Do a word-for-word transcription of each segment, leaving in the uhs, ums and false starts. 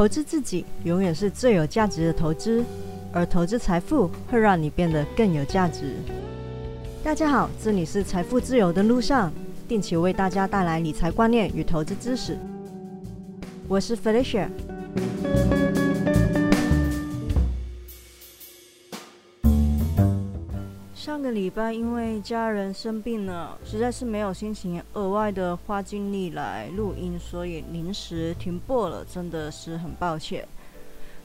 投资自己永远是最有价值的投资，而投资财富会让你变得更有价值。大家好，这里是财富自由的路上，定期为大家带来理财观念与投资知识。我是 Felicia。 上个礼拜因为家人生病了，实在是没有心情额外的花精力来录音，所以临时停播了，真的是很抱歉。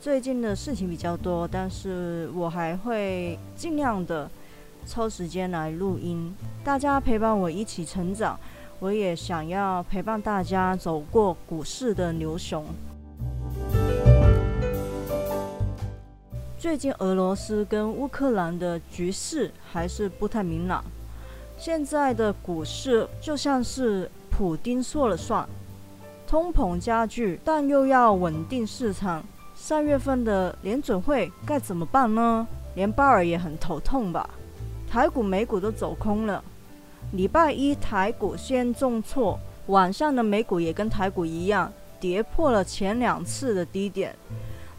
最近的事情比较多，但是我还会尽量的抽时间来录音，大家陪伴我一起成长，我也想要陪伴大家走过股市的牛熊。最近俄罗斯跟乌克兰的局势还是不太明朗，现在的股市就像是普丁说了算，通膨加剧，但又要稳定市场。三月份的联准会该怎么办呢？连鲍尔也很头痛吧。台股、美股都走空了，礼拜一台股先重挫，晚上的美股也跟台股一样，跌破了前两次的低点。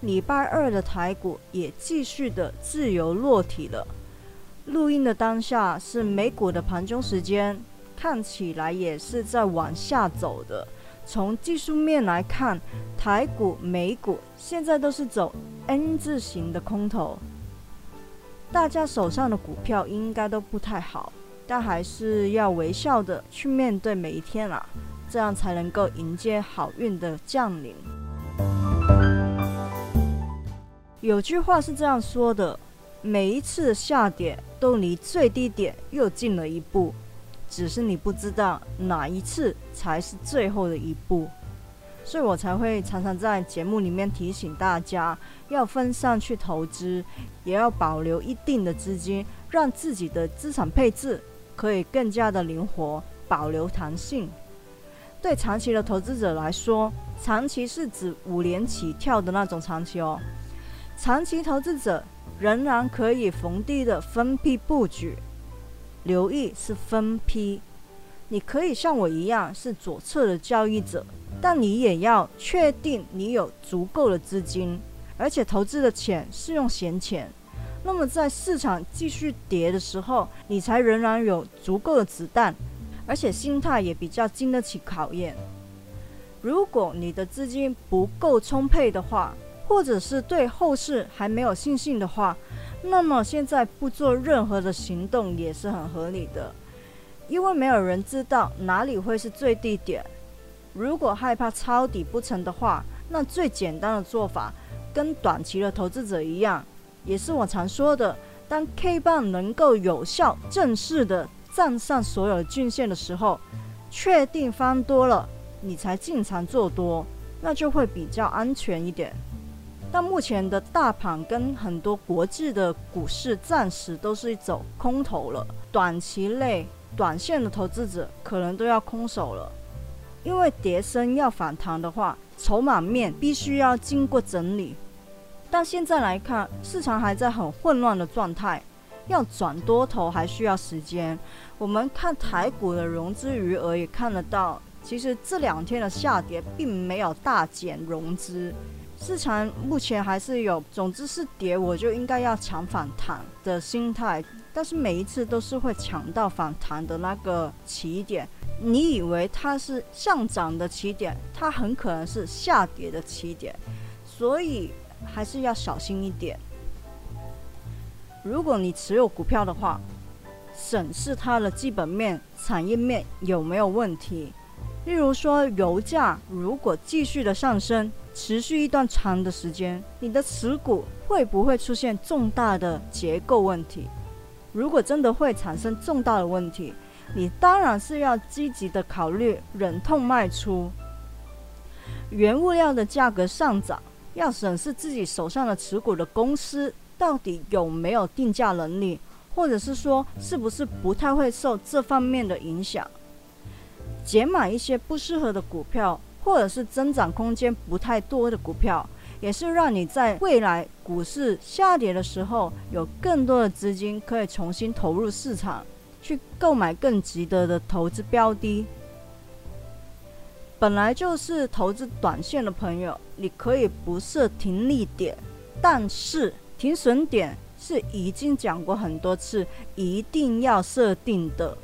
礼拜二的台股也继续的自由落体了。录音的当下是美股的盘中时间，看起来也是在往下走的。从技术面来看，台股、美股现在都是走 N 字形的空头，大家手上的股票应该都不太好，但还是要微笑的去面对每一天啊，这样才能够迎接好运的降临。有句话是这样说的，每一次下跌都离最低点又近了一步，只是你不知道哪一次才是最后的一步。所以我才会常常在节目里面提醒大家，要分散去投资，也要保留一定的资金，让自己的资产配置可以更加的灵活，保留弹性。对长期的投资者来说，长期是指五年起跳的那种长期哦。长期投资者仍然可以逢低的分批布局，留意是分批。你可以像我一样是左侧的交易者，但你也要确定你有足够的资金，而且投资的钱是用闲钱。那么在市场继续跌的时候，你才仍然有足够的子弹，而且心态也比较经得起考验。如果你的资金不够充沛的话，或者是对后市还没有信心的话，那么现在不做任何的行动也是很合理的，因为没有人知道哪里会是最低点。如果害怕抄底不成的话，那最简单的做法跟短期的投资者一样，也是我常说的，当 K 棒能够有效正式的站上所有的均线的时候，确定翻多了你才进场做多，那就会比较安全一点。但目前的大盘跟很多国际的股市暂时都是走空头了，短期内短线的投资者可能都要空手了，因为跌升要反弹的话，筹码面必须要经过整理。但现在来看，市场还在很混乱的状态，要转多头还需要时间。我们看台股的融资余额也看得到，其实这两天的下跌并没有大减融资，市场目前还是有总之是跌我就应该要抢反弹的心态，但是每一次都是会抢到反弹的那个起点，你以为它是上涨的起点，它很可能是下跌的起点，所以还是要小心一点。如果你持有股票的话，审视它的基本面、产业面有没有问题。例如说油价如果继续的上升，持续一段长的时间，你的持股会不会出现重大的结构问题？如果真的会产生重大的问题，你当然是要积极的考虑忍痛卖出。原物料的价格上涨，要审视自己手上的持股的公司到底有没有定价能力，或者是说是不是不太会受这方面的影响。减买一些不适合的股票，或者是增长空间不太多的股票，也是让你在未来股市下跌的时候，有更多的资金可以重新投入市场，去购买更值得的投资标的。本来就是投资短线的朋友，你可以不设停利点，但是停损点是已经讲过很多次，一定要设定的，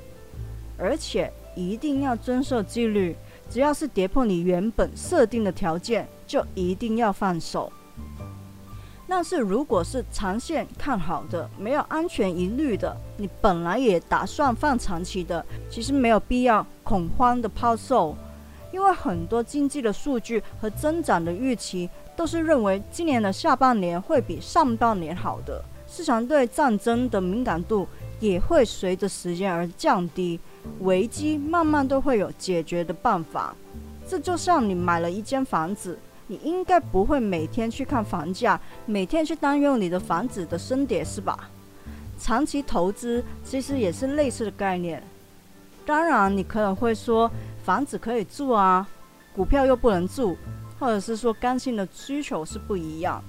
而且一定要遵守纪律。只要是跌破你原本设定的条件，就一定要放手。但是如果是长线看好的，没有安全疑虑的，你本来也打算放长期的，其实没有必要恐慌的抛售，因为很多经济的数据和增长的预期都是认为今年的下半年会比上半年好的，市场对战争的敏感度也会随着时间而降低，危机慢慢都会有解决的办法。这就像你买了一间房子，你应该不会每天去看房价，每天去担忧你的房子的升跌，是吧？长期投资其实也是类似的概念。当然，你可能会说房子可以住啊，股票又不能住，或者是说刚性的需求是不一样。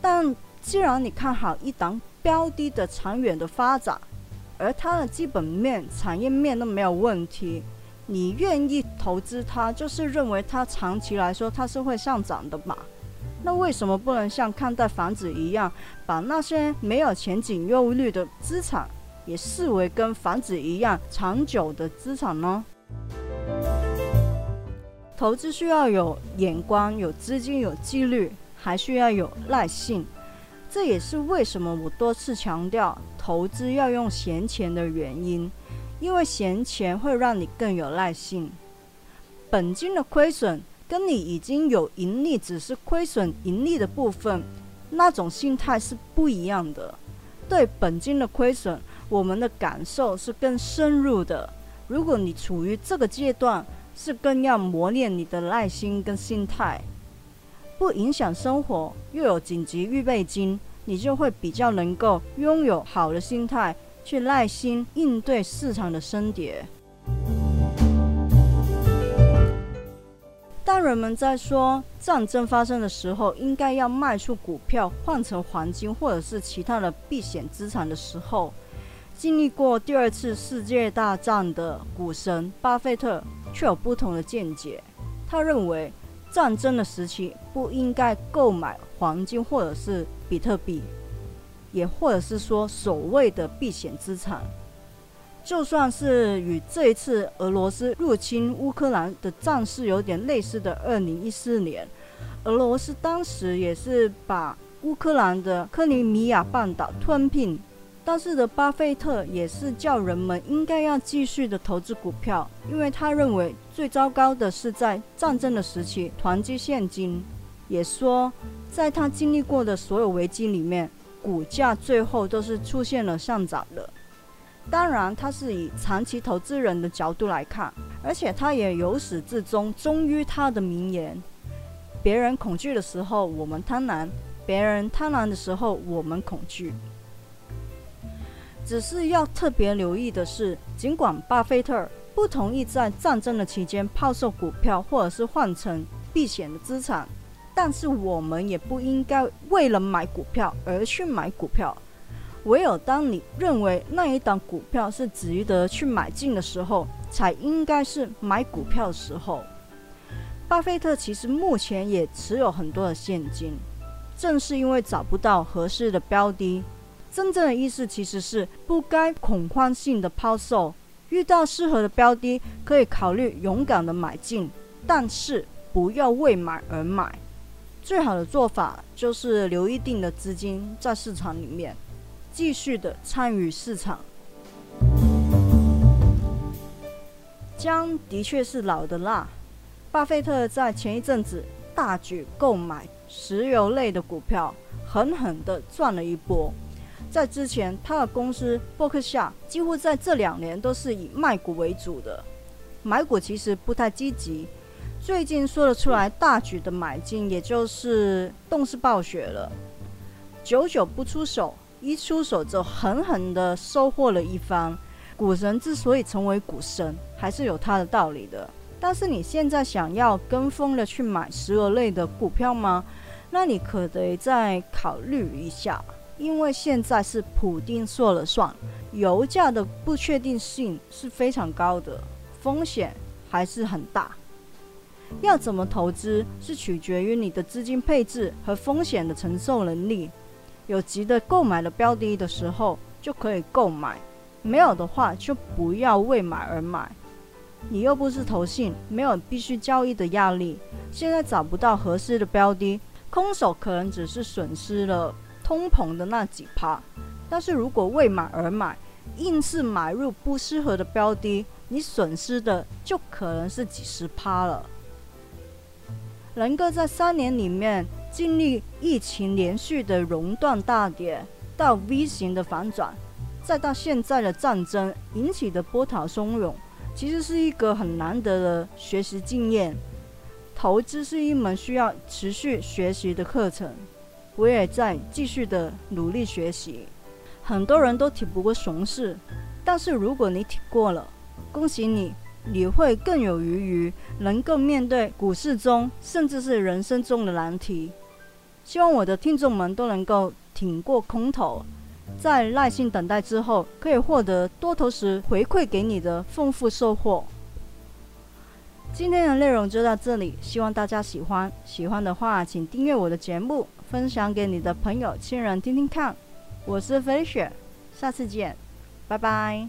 但既然你看好一档标的的长远的发展，而它的基本面、产业面都没有问题，你愿意投资它，就是认为它长期来说它是会上涨的嘛？那为什么不能像看待房子一样，把那些没有前景忧虑的资产也视为跟房子一样长久的资产呢？投资需要有眼光、有资金、有纪律，还需要有耐性。这也是为什么我多次强调投资要用闲钱的原因。因为闲钱会让你更有耐性，本金的亏损跟你已经有盈利只是亏损盈利的部分，那种心态是不一样的。对本金的亏损，我们的感受是更深入的。如果你处于这个阶段，是更要磨练你的耐心跟心态。不影响生活，又有紧急预备金，你就会比较能够拥有好的心态，去耐心应对市场的升跌。当人们在说战争发生的时候应该要卖出股票换成黄金或者是其他的避险资产的时候，经历过第二次世界大战的股神巴菲特却有不同的见解。他认为战争的时期不应该购买黄金或者是比特币，也或者是说所谓的避险资产。就算是与这一次俄罗斯入侵乌克兰的战事有点类似的二零一四年，俄罗斯当时也是把乌克兰的克里米亚半岛吞并，但是的巴菲特也是叫人们应该要继续的投资股票，因为他认为最糟糕的是在战争的时期囤积现金，也说在他经历过的所有危机里面，股价最后都是出现了上涨的。当然他是以长期投资人的角度来看，而且他也由始至终忠于他的名言：别人恐惧的时候我们贪婪，别人贪婪的时候我们恐惧。只是要特别留意的是，尽管巴菲特不同意在战争的期间抛售股票或者是换成避险的资产，但是我们也不应该为了买股票而去买股票。唯有当你认为那一档股票是值得去买进的时候，才应该是买股票的时候。巴菲特其实目前也持有很多的现金，正是因为找不到合适的标的。真正的意思其实是不该恐慌性的抛售，遇到适合的标的可以考虑勇敢的买进，但是不要为买而买。最好的做法就是留一定的资金在市场里面，继续的参与市场。姜的确是老的辣，巴菲特在前一阵子大举购买石油类的股票，狠狠的赚了一波。在之前，他的公司伯克夏几乎在这两年都是以卖股为主的，买股其实不太积极。最近说得出来大举的买进，也就是动视暴雪了。久久不出手，一出手就狠狠的收获了一番。股神之所以成为股神，还是有他的道理的。但是你现在想要跟风的去买石油类的股票吗？那你可得再考虑一下，因为现在是普丁说了算，油价的不确定性是非常高的，风险还是很大。要怎么投资是取决于你的资金配置和风险的承受能力。有急着购买的标的的时候就可以购买，没有的话就不要为买而买。你又不是投信，没有必须交易的压力。现在找不到合适的标的，空手可能只是损失了通膨的那几趴。但是如果为买而买，硬是买入不适合的标的，你损失的就可能是几十趴了。仁哥在三年里面经历疫情连续的熔断大跌，到 V 型的反转，再到现在的战争引起的波涛汹涌，其实是一个很难得的学习经验。投资是一门需要持续学习的课程，我也在继续的努力学习。很多人都挺不过熊市，但是如果你挺过了，恭喜你，你会更有余裕，能够面对股市中甚至是人生中的难题。希望我的听众们都能够挺过空头，在耐心等待之后，可以获得多头时回馈给你的丰富收获。今天的内容就到这里，希望大家喜欢。喜欢的话，请订阅我的节目，分享给你的朋友、亲人听听看。我是 Felicia， 下次见，拜拜。